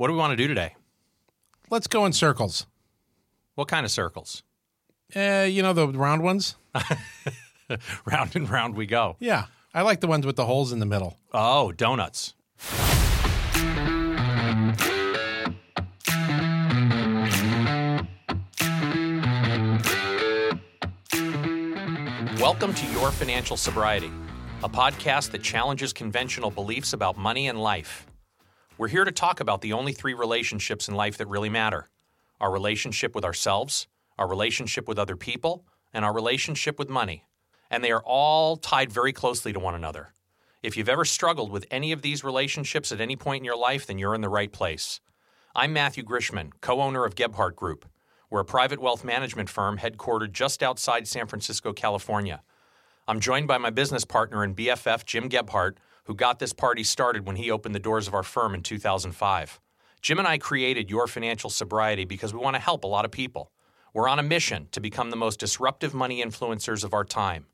What do we want to do today? Let's go in circles. What kind of circles? The round ones. Round and round we go. Yeah. I like the ones with the holes in the middle. Oh, donuts. Welcome to Your Financial Sobriety, a podcast that challenges conventional beliefs about money and life. We're here to talk about the only three relationships in life that really matter: our relationship with ourselves, our relationship with other people, and our relationship with money. And they are all tied very closely to one another. If you've ever struggled with any of these relationships at any point in your life, then you're in the right place. I'm Matthew Grishman, co-owner of Gebhardt Group. We're a private wealth management firm headquartered just outside San Francisco, California. I'm joined by my business partner and BFF, Jim Gebhardt, who got this party started when he opened the doors of our firm in 2005. Jim and I created Your Financial Sobriety because we want to help a lot of people. We're on a mission to become the most disruptive money influencers of our time.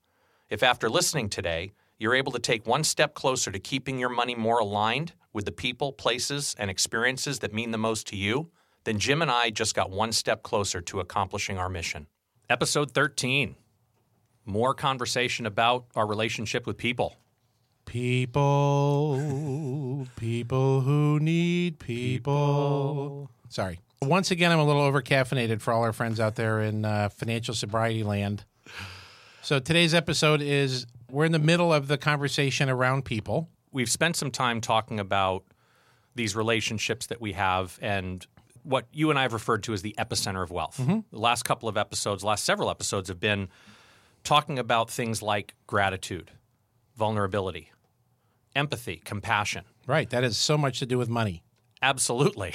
If after listening today, you're able to take one step closer to keeping your money more aligned with the people, places, and experiences that mean the most to you, then Jim and I just got one step closer to accomplishing our mission. Episode 13, more conversation about our relationship with people. People who need people. Sorry. Once again, I'm a little over-caffeinated for all our friends out there in financial sobriety land. So today's episode is, we're in the middle of the conversation around people. We've spent some time talking about these relationships that we have and what you and I have referred to as the epicenter of wealth. Mm-hmm. The last several episodes have been talking about things like gratitude, vulnerability, empathy, compassion. Right. That has so much to do with money. Absolutely.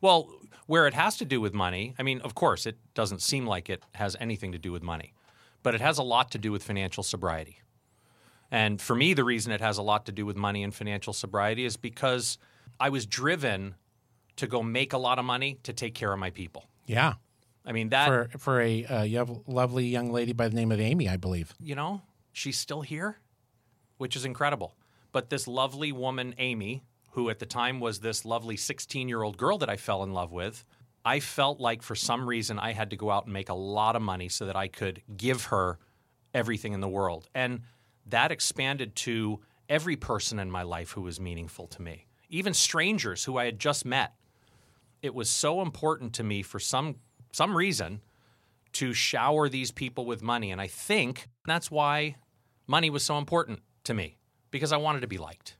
Well, where it has to do with money, I mean, of course, it doesn't seem like it has anything to do with money, but it has a lot to do with financial sobriety. And for me, the reason it has a lot to do with money and financial sobriety is because I was driven to go make a lot of money to take care of my people. Yeah. I mean, that... For a lovely young lady by the name of Amy, I believe. You know, she's still here, which is incredible. But this lovely woman, Amy, who at the time was this lovely 16-year-old girl that I fell in love with, I felt like for some reason I had to go out and make a lot of money so that I could give her everything in the world. And that expanded to every person in my life who was meaningful to me, even strangers who I had just met. It was so important to me for some reason to shower these people with money. And I think that's why money was so important to me, because I wanted to be liked.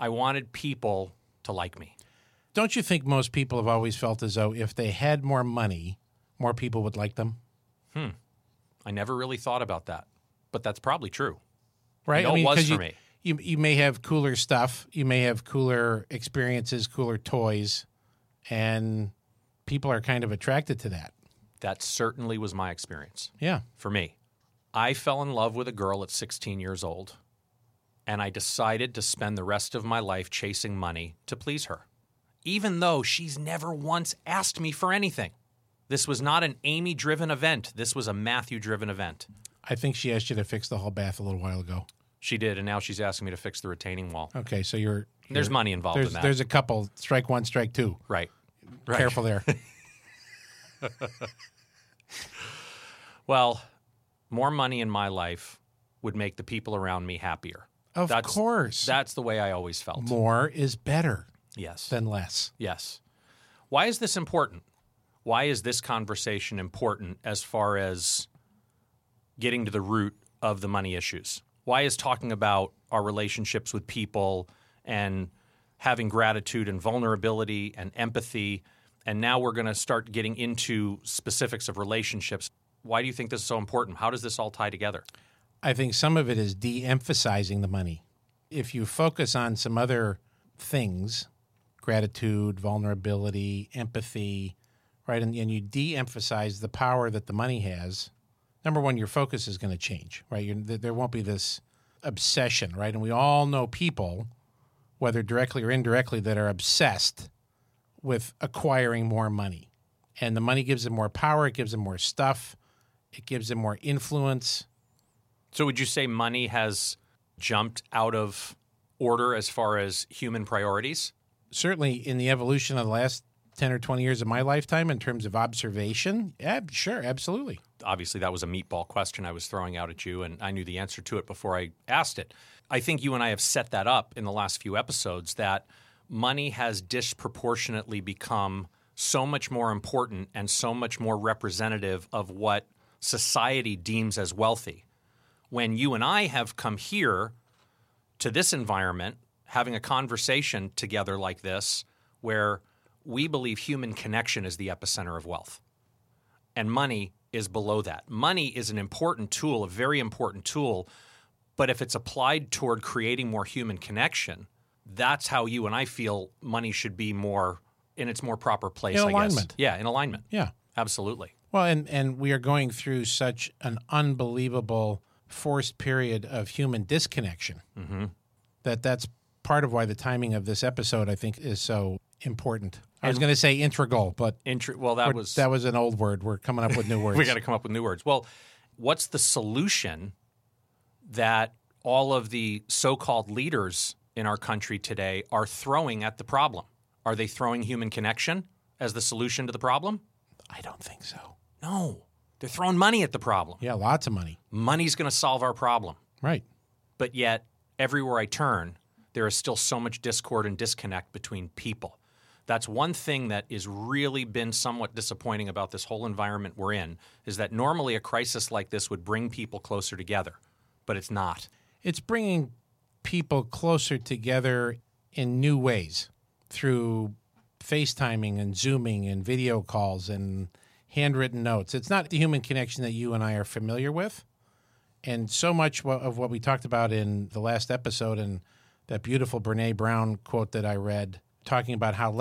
I wanted people to like me. Don't you think most people have always felt as though if they had more money, more people would like them? I never really thought about that, but that's probably true. Right? I mean, it was for me. You may have cooler stuff. You may have cooler experiences, cooler toys, and people are kind of attracted to that. That certainly was my experience. Yeah. For me. I fell in love with a girl at 16 years old. And I decided to spend the rest of my life chasing money to please her, even though she's never once asked me for anything. This was not an Amy-driven event. This was a Matthew-driven event. I think she asked you to fix the hall bath a little while ago. She did, and now she's asking me to fix the retaining wall. Okay, so there's money involved in that. There's a couple, strike one, strike two. Right. Careful there. Well, more money in my life would make the people around me happier. Of course. That's the way I always felt. More is better than less. Yes. Why is this important? Why is this conversation important as far as getting to the root of the money issues? Why is talking about our relationships with people and having gratitude and vulnerability and empathy, and now we're going to start getting into specifics of relationships? Why do you think this is so important? How does this all tie together? I think some of it is de-emphasizing the money. If you focus on some other things, gratitude, vulnerability, empathy, right, and you de-emphasize the power that the money has, number one, your focus is going to change, right? There won't be this obsession, right? And we all know people, whether directly or indirectly, that are obsessed with acquiring more money. And the money gives them more power. It gives them more stuff. It gives them more influence. So would you say money has jumped out of order as far as human priorities? certainly in the evolution of the last 10 or 20 years of my lifetime in terms of observation, yeah, sure, absolutely. Obviously, that was a meatball question I was throwing out at you, and I knew the answer to it before I asked it. I think you and I have set that up in the last few episodes that money has disproportionately become so much more important and so much more representative of what society deems as wealthy. When you and I have come here to this environment, having a conversation together like this, where we believe human connection is the epicenter of wealth, and money is below that. Money is an important tool, a very important tool, but if it's applied toward creating more human connection, that's how you and I feel money should be more in its more proper place, I guess. In alignment. Yeah, in alignment. Yeah. Absolutely. Well, and we are going through such an unbelievable forced period of human disconnection that's part of why the timing of this episode, I think, is so important. I was going to say integral, but that was an old word. We're coming up with new words. We got to come up with new words. Well, what's the solution that all of the so-called leaders in our country today are throwing at the problem? Are they throwing human connection as the solution to the problem? I don't think so. No. They're throwing money at the problem. Yeah, lots of money. Money's going to solve our problem. Right. But yet, everywhere I turn, there is still so much discord and disconnect between people. That's one thing that has really been somewhat disappointing about this whole environment we're in, is that normally a crisis like this would bring people closer together, but it's not. It's bringing people closer together in new ways through FaceTiming and Zooming and video calls and handwritten notes. It's not the human connection that you and I are familiar with. And so much of what we talked about in the last episode and that beautiful Brene Brown quote that I read, talking about how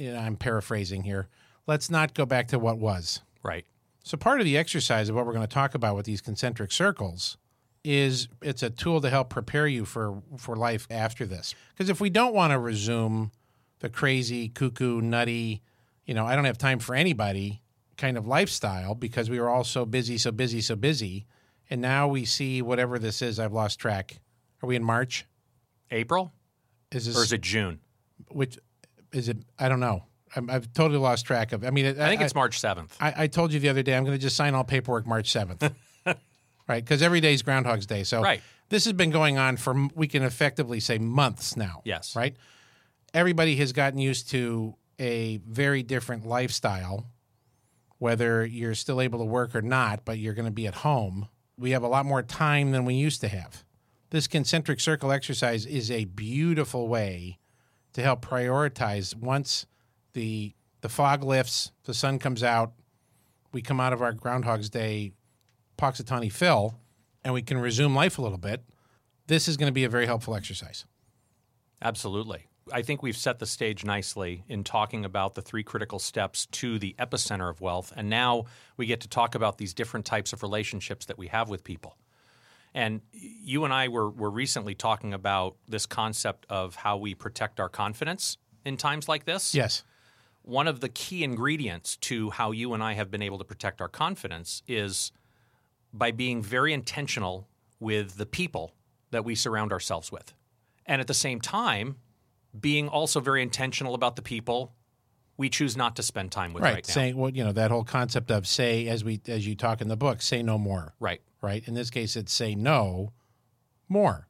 I'm paraphrasing here, let's not go back to what was. Right. So part of the exercise of what we're going to talk about with these concentric circles is it's a tool to help prepare you for life after this. Because if we don't want to resume the crazy, cuckoo, nutty, I don't have time for anybody kind of lifestyle because we were all so busy. And now we see whatever this is, I've lost track. Are we in March? April? Or is it June? Which is it? I don't know. I've totally lost track of. I think it's March 7th. I told you the other day I'm going to just sign all paperwork March 7th, right? Because every day is Groundhog's Day. So This has been going on for, we can effectively say, months now. Yes. Right? Everybody has gotten used to a very different lifestyle, whether you're still able to work or not, but you're going to be at home. We have a lot more time than we used to have. This concentric circle exercise is a beautiful way to help prioritize once the fog lifts, the sun comes out, we come out of our Groundhog's Day Punxsutawney Phil, and we can resume life a little bit. This is going to be a very helpful exercise. Absolutely. I think we've set the stage nicely in talking about the three critical steps to the epicenter of wealth, and now we get to talk about these different types of relationships that we have with people. And you and I were recently talking about this concept of how we protect our confidence in times like this. Yes. One of the key ingredients to how you and I have been able to protect our confidence is by being very intentional with the people that we surround ourselves with. And at the same time, being also very intentional about the people we choose not to spend time with right now. Saying, well, that whole concept of say, as you talk in the book, say no more. Right. Right? In this case, it's say no more.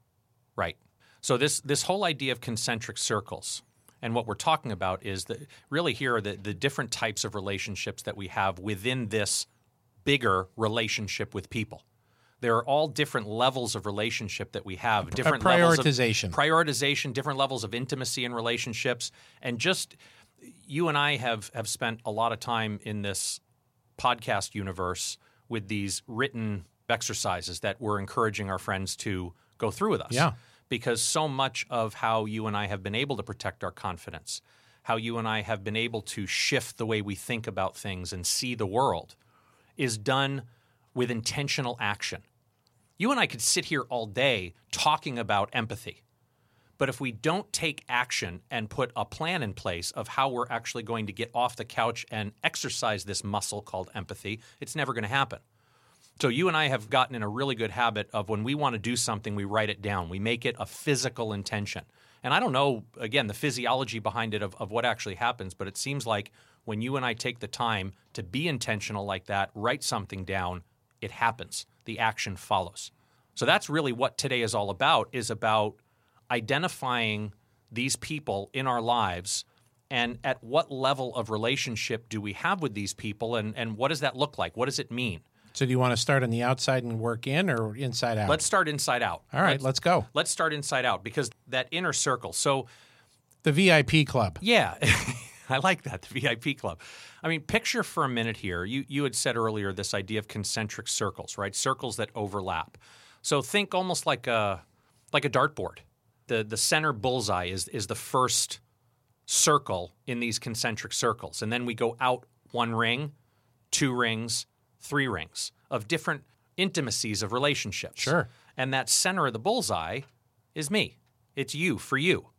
Right. So this whole idea of concentric circles and what we're talking about is that really here are the different types of relationships that we have within this bigger relationship with people. There are all different levels of relationship that we have, different prioritization, different levels of intimacy in relationships. And just you and I have spent a lot of time in this podcast universe with these written exercises that we're encouraging our friends to go through with us. Yeah. Because so much of how you and I have been able to protect our confidence, how you and I have been able to shift the way we think about things and see the world is done with intentional action. You and I could sit here all day talking about empathy, but if we don't take action and put a plan in place of how we're actually going to get off the couch and exercise this muscle called empathy, it's never going to happen. So you and I have gotten in a really good habit of when we want to do something, we write it down. We make it a physical intention. And I don't know, again, the physiology behind it of what actually happens, but it seems like when you and I take the time to be intentional like that, write something down, it happens. The action follows. So that's really what today is all about, is about identifying these people in our lives and at what level of relationship do we have with these people, and what does that look like? What does it mean? So do you want to start on the outside and work in, or inside out? Let's start inside out. All right, let's go. Let's start inside out, because that inner circle. So the VIP club. Yeah, I like that, the VIP club. I mean, picture for a minute here, you had said earlier this idea of concentric circles, right? Circles that overlap. So think almost like a dartboard. The center bullseye is the first circle in these concentric circles. And then we go out one ring, two rings, three rings of different intimacies of relationships. Sure. And that center of the bullseye is me. It's you for you.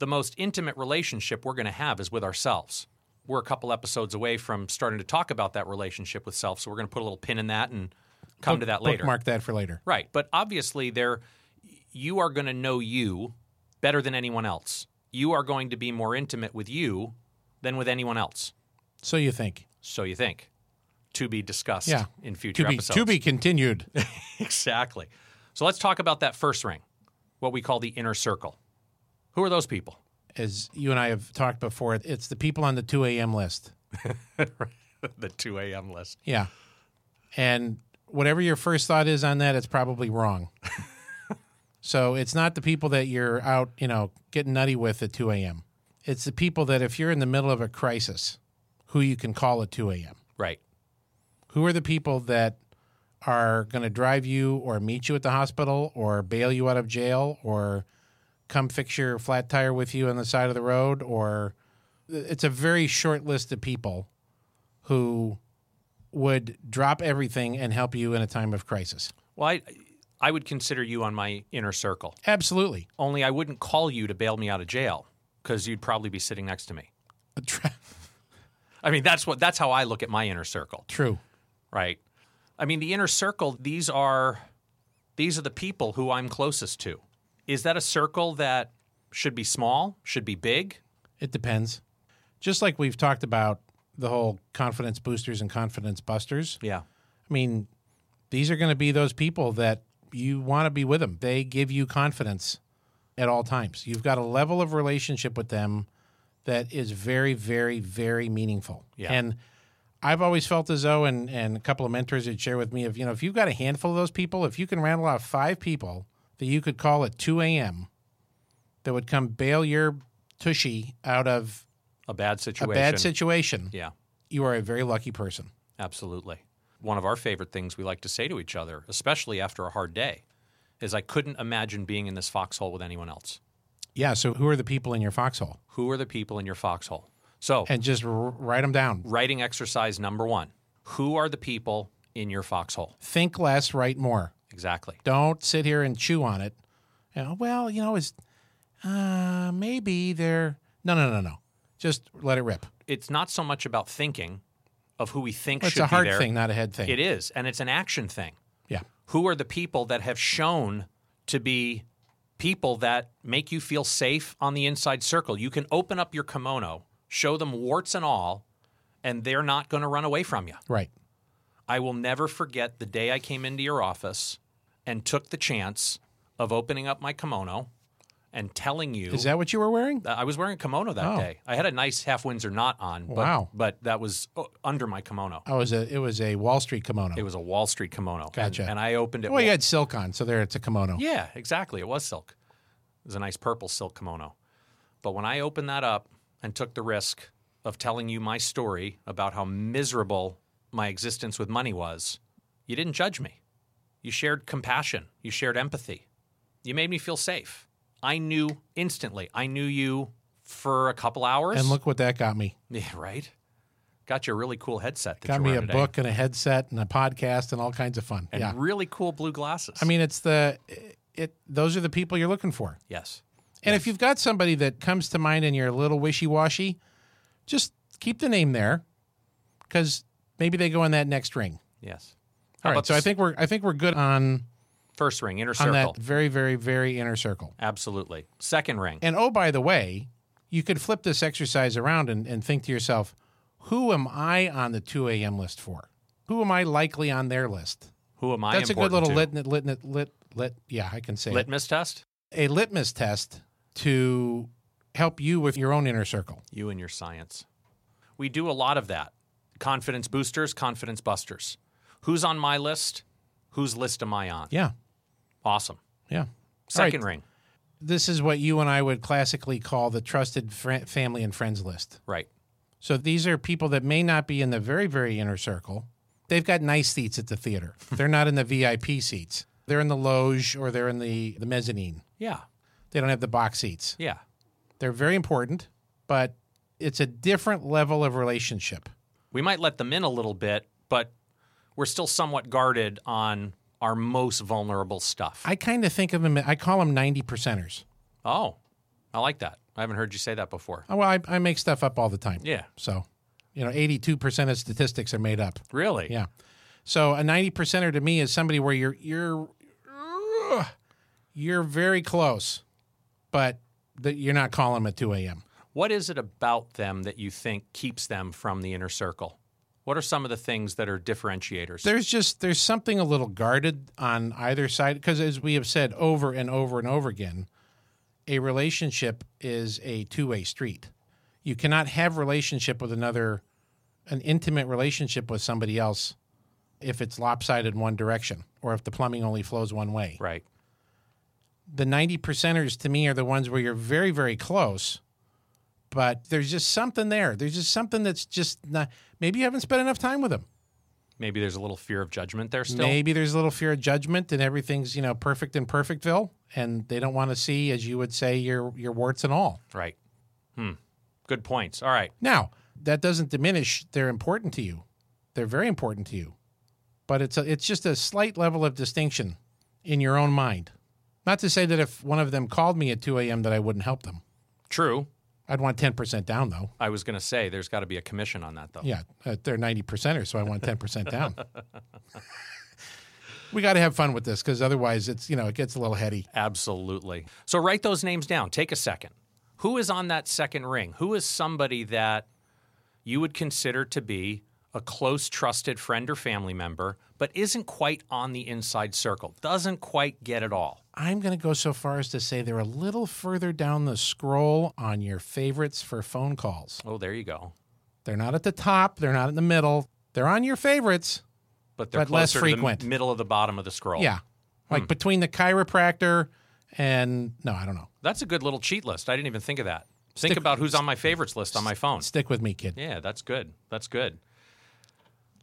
The most intimate relationship we're going to have is with ourselves. We're a couple episodes away from starting to talk about that relationship with self, so we're going to put a little pin in that and come to that later. Bookmark that for later. Right. But obviously you are going to know you better than anyone else. You are going to be more intimate with you than with anyone else. So you think. To be discussed in future episodes. To be continued. Exactly. So let's talk about that first ring, what we call the inner circle. Who are those people? As you and I have talked before, it's the people on the 2 a.m. list. The 2 a.m. list. Yeah. And whatever your first thought is on that, it's probably wrong. So it's not the people that you're out, getting nutty with at 2 a.m. It's the people that if you're in the middle of a crisis, who you can call at 2 a.m. Right. Who are the people that are going to drive you or meet you at the hospital or bail you out of jail or come fix your flat tire with you on the side of the road? Or it's a very short list of people who would drop everything and help you in a time of crisis. Well, I would consider you on my inner circle. Absolutely. Only I wouldn't call you to bail me out of jail, because you'd probably be sitting next to me. I mean, that's how I look at my inner circle. True. Right. I mean, the inner circle, these are the people who I'm closest to. Is that a circle that should be small, should be big? It depends. Just like we've talked about the whole confidence boosters and confidence busters. Yeah. I mean, these are going to be those people that you want to be with them. They give you confidence at all times. You've got a level of relationship with them that is very, very, very meaningful. Yeah. And I've always felt as though, and a couple of mentors would share with me, if you've got a handful of those people, if you can rattle off 5 people that you could call at 2 a.m. that would come bail your tushy out of a bad situation, yeah, you are a very lucky person. Absolutely. One of our favorite things we like to say to each other, especially after a hard day, is I couldn't imagine being in this foxhole with anyone else. Yeah, so who are the people in your foxhole? So, and just write them down. Writing exercise number 1. Who are the people in your foxhole? Think less, write more. Exactly. Don't sit here and chew on it. Maybe they're... No. Just let it rip. It's not so much about thinking of who we think should be there. It's a heart thing, not a head thing. It is, and it's an action thing. Yeah. Who are the people that have shown to be... people that make you feel safe on the inside circle. You can open up your kimono, show them warts and all, and they're not going to run away from you. Right. I will never forget the day I came into your office and took the chance of opening up my kimono and telling you. Is that what you were wearing? I was wearing a kimono that day. I had a nice half Windsor knot on, but, but that was under my kimono. Oh, it was a Wall Street kimono. Gotcha. And I opened it. Well, you had silk on, so there it's a kimono. Yeah, exactly. It was silk. It was a nice purple silk kimono. But when I opened that up and took the risk of telling you my story about how miserable my existence with money was, you didn't judge me. You shared compassion. You shared empathy. You made me feel safe. I knew instantly. I knew you for a couple hours. And look what that got me. Yeah, right? Got you a really cool headset. Got me a book and a headset and a podcast and all kinds of fun. And really cool blue glasses. I mean, those are the people you're looking for. Yes. And if you've got somebody that comes to mind and you're a little wishy-washy, just keep the name there, because maybe they go in that next ring. Yes. All right. So I think we're good on First ring, inner circle. On that very, very, very inner circle. Absolutely. Second ring. And oh, by the way, you could flip this exercise around and think to yourself, who am I on the 2 a.m. list for? Who am I likely on their list? Who am I important to? That's a good little litmus test? A litmus test to help you with your own inner circle. You and your science. We do a lot of that. Confidence boosters, confidence busters. Who's on my list? Whose list am I on? Yeah. Awesome. Yeah. Second ring. This is what you and I would classically call the trusted family and friends list. Right. So these are people that may not be in the very, very inner circle. They've got nice seats at the theater. They're not in the VIP seats. They're in the loge or they're in the mezzanine. Yeah. They don't have the box seats. Yeah. They're very important, but it's a different level of relationship. We might let them in a little bit, but we're still somewhat guarded on our most vulnerable stuff. I kind of think of them, I call them 90%ers. Oh, I like that. I haven't heard you say that before. Oh, well, I make stuff up all the time. Yeah. So, 82% of statistics are made up. Really? Yeah. So a 90%er to me is somebody where you're very close, but you're not calling them at 2 a.m. What is it about them that you think keeps them from the inner circle? What are some of the things that are differentiators? There's something a little guarded on either side because, as we have said over and over and over again, a relationship is a two-way street. You cannot have an intimate relationship with somebody else if it's lopsided one direction or if the plumbing only flows one way. Right. The 90%ers to me are the ones where you're very, very close, but there's just something there. There's just something that's just not – maybe you haven't spent enough time with them. Maybe there's a little fear of judgment there still. Maybe there's a little fear of judgment and everything's, perfect in Perfectville, and they don't want to see, as you would say, your warts and all. Right. Good points. All right. Now, that doesn't diminish they're important to you. They're very important to you. But it's just a slight level of distinction in your own mind. Not to say that if one of them called me at 2 a.m. that I wouldn't help them. True. I'd want 10% down, though. I was going to say, there's got to be a commission on that, though. Yeah, they're 90%ers, so I want 10% down. We got to have fun with this because otherwise it's, it gets a little heady. Absolutely. So write those names down. Take a second. Who is on that second ring? Who is somebody that you would consider to be a close, trusted friend or family member, but isn't quite on the inside circle, doesn't quite get it all? I'm going to go so far as to say they're a little further down the scroll on your favorites for phone calls. Oh, there you go. They're not at the top. They're not in the middle. They're on your favorites, but less frequent. To the middle of the bottom of the scroll. Yeah. Like between the chiropractor and, no, I don't know. That's a good little cheat list. I didn't even think of that. Think about who's on my favorites list on my phone. Stick with me, kid. Yeah, that's good. That's good.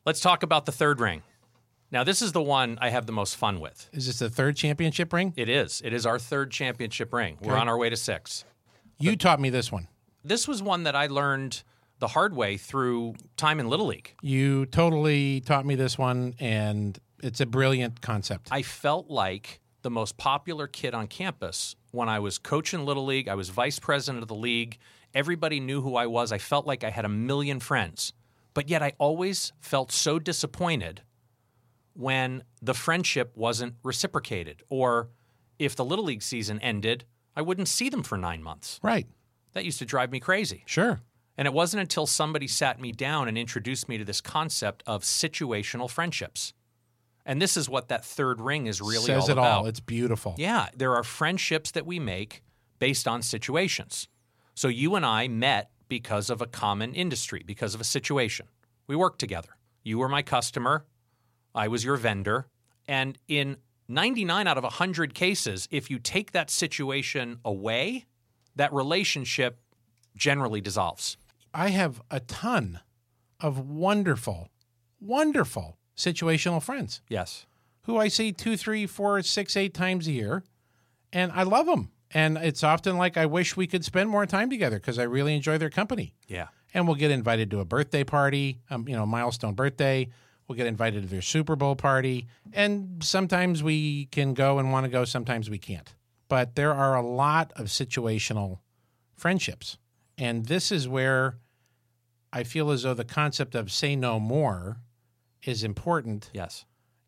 Let's talk about the third ring. Now, this is the one I have the most fun with. Is this the third championship ring? It is. It is our third championship ring. Okay. We're on our way to 6. You taught me this one. This was one that I learned the hard way through time in Little League. You totally taught me this one, and it's a brilliant concept. I felt like the most popular kid on campus when I was coaching Little League. I was vice president of the league. Everybody knew who I was. I felt like I had a million friends. But yet I always felt so disappointed when the friendship wasn't reciprocated, or if the Little League season ended, I wouldn't see them for 9 months. Right. That used to drive me crazy. Sure. And it wasn't until somebody sat me down and introduced me to this concept of situational friendships. And this is what that third ring is really all about. Says it all. It's beautiful. Yeah. There are friendships that we make based on situations. So you and I met because of a common industry, because of a situation. We worked together. You were my customer. I was your vendor, and in 99 out of 100 cases, if you take that situation away, that relationship generally dissolves. I have a ton of wonderful, wonderful situational friends. Yes. Who I see 2, 3, 4, 6, 8 times a year, and I love them. And it's often like I wish we could spend more time together because I really enjoy their company. Yeah. And we'll get invited to a birthday party, milestone birthday. We'll get invited to their Super Bowl party, and sometimes we can go and want to go, sometimes we can't. But there are a lot of situational friendships, and this is where I feel as though the concept of say no more is important. Yes.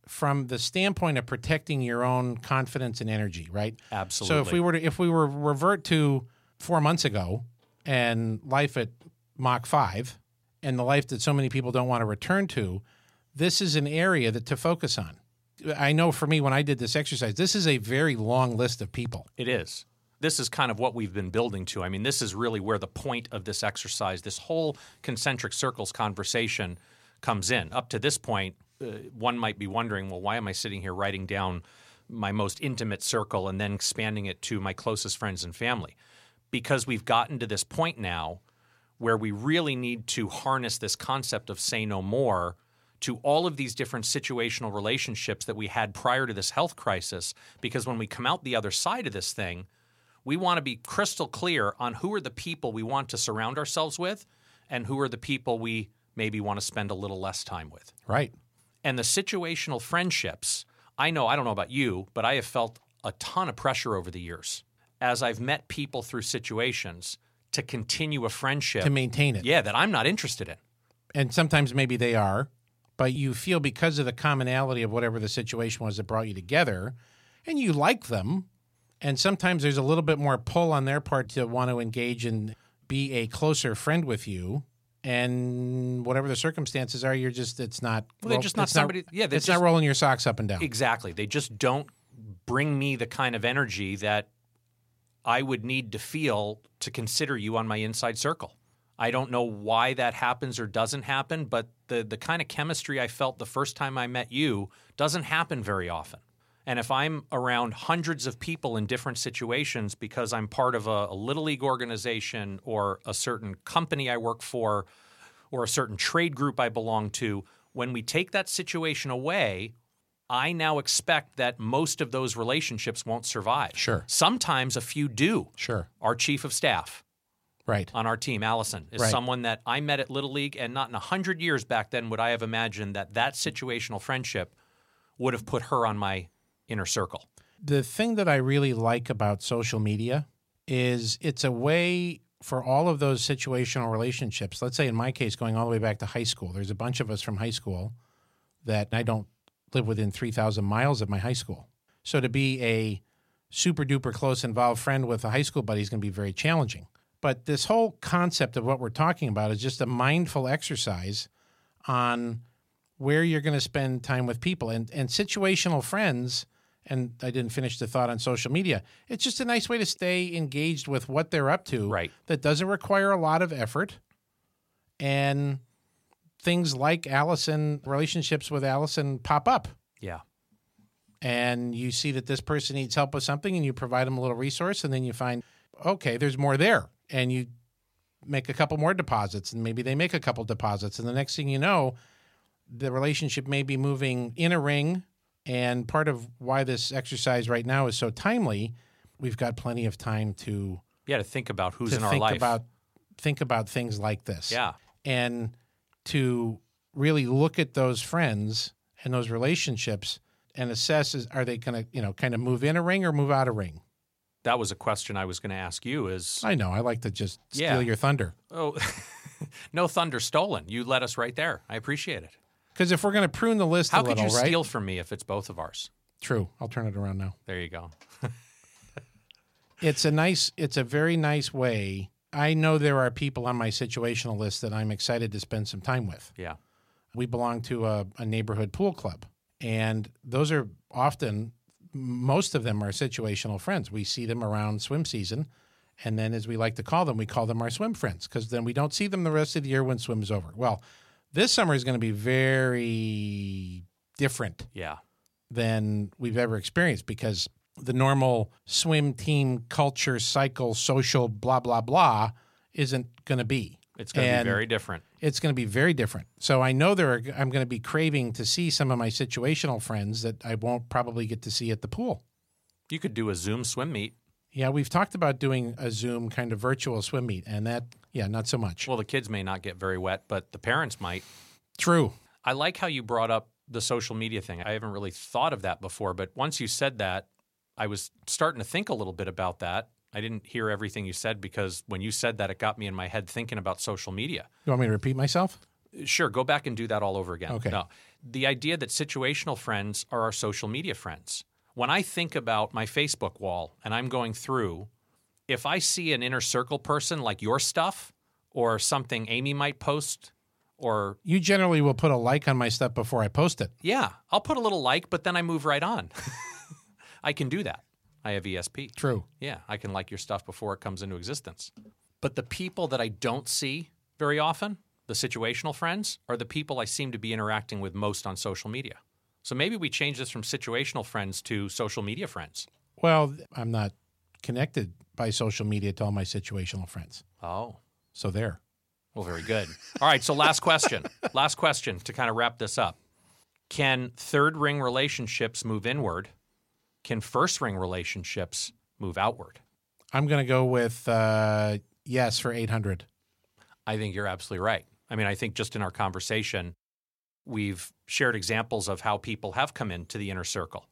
from the standpoint of protecting your own confidence and energy, right? Absolutely. So if we were revert to 4 months ago and life at Mach 5 and the life that so many people don't want to return to, this is an area that to focus on. I know for me, when I did this exercise, this is a very long list of people. It is. This is kind of what we've been building to. I mean, this is really where the point of this exercise, this whole concentric circles conversation comes in. Up to this point, one might be wondering, well, why am I sitting here writing down my most intimate circle and then expanding it to my closest friends and family? Because we've gotten to this point now where we really need to harness this concept of say no more to all of these different situational relationships that we had prior to this health crisis, because when we come out the other side of this thing, we want to be crystal clear on who are the people we want to surround ourselves with and who are the people we maybe want to spend a little less time with. Right. And the situational friendships, I don't know about you, but I have felt a ton of pressure over the years as I've met people through situations to continue a friendship. To maintain it. Yeah, that I'm not interested in. And sometimes maybe they are. But you feel because of the commonality of whatever the situation was that brought you together, and you like them, and sometimes there's a little bit more pull on their part to want to engage and be a closer friend with you, and whatever the circumstances are, you're just, it's not... Well, they're just not somebody... Yeah, it's not rolling your socks up and down. Exactly. They just don't bring me the kind of energy that I would need to feel to consider you on my inside circle. I don't know why that happens or doesn't happen, but the kind of chemistry I felt the first time I met you doesn't happen very often. And if I'm around hundreds of people in different situations because I'm part of a Little League organization or a certain company I work for or a certain trade group I belong to, when we take that situation away, I now expect that most of those relationships won't survive. Sure. Sometimes a few do. Sure. Our chief of staff. Right. On our team, Allison, is right. Someone that I met at Little League, and not in 100 years back then would I have imagined that situational friendship would have put her on my inner circle. The thing that I really like about social media is it's a way for all of those situational relationships, let's say in my case going all the way back to high school, there's a bunch of us from high school that I don't live within 3,000 miles of my high school. So to be a super-duper close involved friend with a high school buddy is going to be very challenging. But this whole concept of what we're talking about is just a mindful exercise on where you're going to spend time with people. And situational friends, and I didn't finish the thought on social media, it's just a nice way to stay engaged with what they're up to. Right. That doesn't require a lot of effort. And things like Allison, relationships with Allison pop up. Yeah. And you see that this person needs help with something, and you provide them a little resource, and then you find, okay, there's more there. And you make a couple more deposits, and maybe they make a couple deposits. And the next thing you know, the relationship may be moving in a ring. And part of why this exercise right now is so timely, we've got plenty of time to... Yeah, to think about who's in our life. Think about things like this. Yeah. And to really look at those friends and those relationships and assess, are they going to, kind of move in a ring or move out a ring? That was a question I was going to ask you is... I know. I like to just steal your thunder. Oh, no thunder stolen. You let us right there. I appreciate it. Because if we're going to prune the list a little, right? How could you steal from me if it's both of ours? True. I'll turn it around now. There you go. It's a very nice way. I know there are people on my situational list that I'm excited to spend some time with. Yeah. We belong to a neighborhood pool club, and those are often... Most of them are situational friends. We see them around swim season, and then as we like to call them, we call them our swim friends because then we don't see them the rest of the year when swim's over. Well, this summer is going to be very different than we've ever experienced because the normal swim team culture cycle, social blah, blah, blah isn't going to be. It's going to be very different. It's going to be very different. So I know I'm going to be craving to see some of my situational friends that I won't probably get to see at the pool. You could do a Zoom swim meet. Yeah, we've talked about doing a Zoom kind of virtual swim meet, and that, not so much. Well, the kids may not get very wet, but the parents might. True. I like how you brought up the social media thing. I haven't really thought of that before, but once you said that, I was starting to think a little bit about that. I didn't hear everything you said because when you said that, it got me in my head thinking about social media. You want me to repeat myself? Sure. Go back and do that all over again. Okay. No. the idea that situational friends are our social media friends. When I think about my Facebook wall and I'm going through, if I see an inner circle person like your stuff or something Amy might post or... You generally will put a like on my stuff before I post it. Yeah. I'll put a little like, but then I move right on. I can do that. I have ESP. True. Yeah. I can like your stuff before it comes into existence. But the people that I don't see very often, the situational friends, are the people I seem to be interacting with most on social media. So maybe we change this from situational friends to social media friends. Well, I'm not connected by social media to all my situational friends. Oh. So there. Well, very good. All right, so last question. Last question to kind of wrap this up. Can third ring relationships move inward? Can first ring relationships move outward? I'm going to go with yes for 800. I think you're absolutely right. I mean, I think just in our conversation, we've shared examples of how people have come into the inner circle.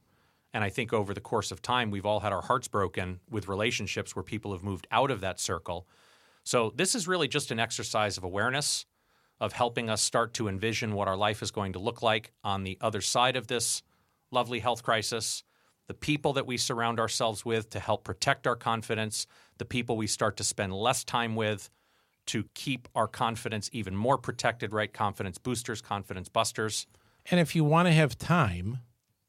And I think over the course of time, we've all had our hearts broken with relationships where people have moved out of that circle. So this is really just an exercise of awareness, of helping us start to envision what our life is going to look like on the other side of this lovely health crisis, the people that we surround ourselves with to help protect our confidence, the people we start to spend less time with to keep our confidence even more protected, right? Confidence boosters, confidence busters. And if you want to have time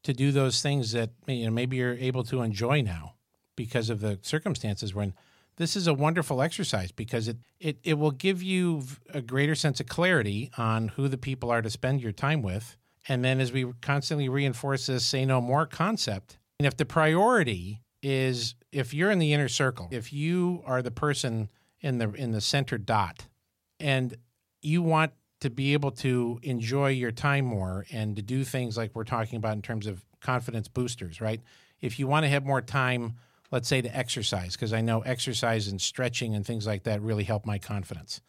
to do those things that maybe you're able to enjoy now because of the circumstances we're in, this is a wonderful exercise because it will give you a greater sense of clarity on who the people are to spend your time with. And then as we constantly reinforce this say no more concept, and if the priority is if you're in the inner circle, if you are the person in the center dot and you want to be able to enjoy your time more and to do things like we're talking about in terms of confidence boosters, right? If you want to have more time, let's say to exercise, because I know exercise and stretching and things like that really help my confidence.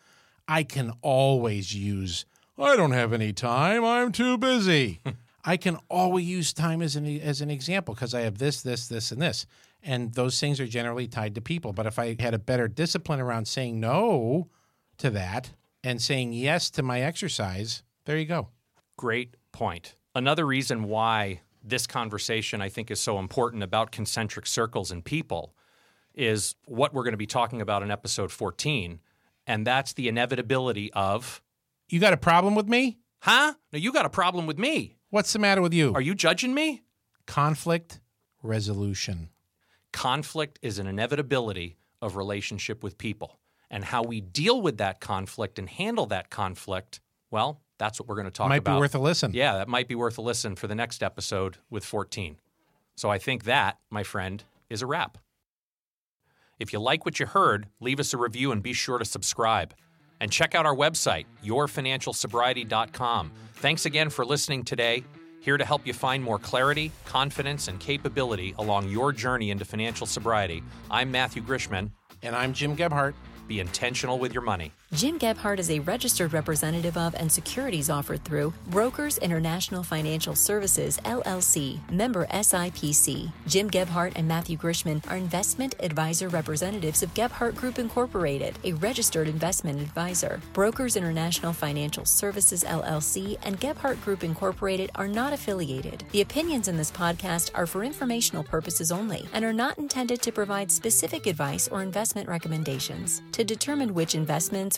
I can always use, I don't have any time, I'm too busy. I can always use time as an example because I have this, and this. And those things are generally tied to people. But if I had a better discipline around saying no to that and saying yes to my exercise, there you go. Great point. Another reason why this conversation I think is so important about concentric circles and people is what we're going to be talking about in episode 14, and that's the inevitability of... You got a problem with me? Huh? No, you got a problem with me. What's the matter with you? Are you judging me? Conflict resolution. Conflict is an inevitability of relationship with people. And how we deal with that conflict and handle that conflict, well, that's what we're going to talk about. Might be worth a listen. Yeah, that might be worth a listen for the next episode with 14. So I think that, my friend, is a wrap. If you like what you heard, leave us a review and be sure to subscribe. And check out our website, yourfinancialsobriety.com. Thanks again for listening today. Here to help you find more clarity, confidence, and capability along your journey into financial sobriety. I'm Matthew Grishman. And I'm Jim Gebhardt. Be intentional with your money. Jim Gebhardt is a registered representative of and securities offered through Brokers International Financial Services, LLC, member SIPC. Jim Gebhardt and Matthew Grishman are investment advisor representatives of Gebhardt Group Incorporated, a registered investment advisor. Brokers International Financial Services, LLC, and Gebhardt Group Incorporated are not affiliated. The opinions in this podcast are for informational purposes only and are not intended to provide specific advice or investment recommendations. To determine which investments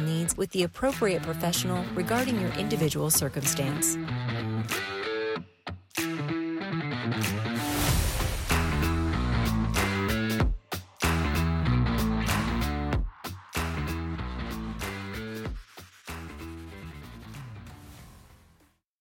needs with the appropriate professional regarding your individual circumstance.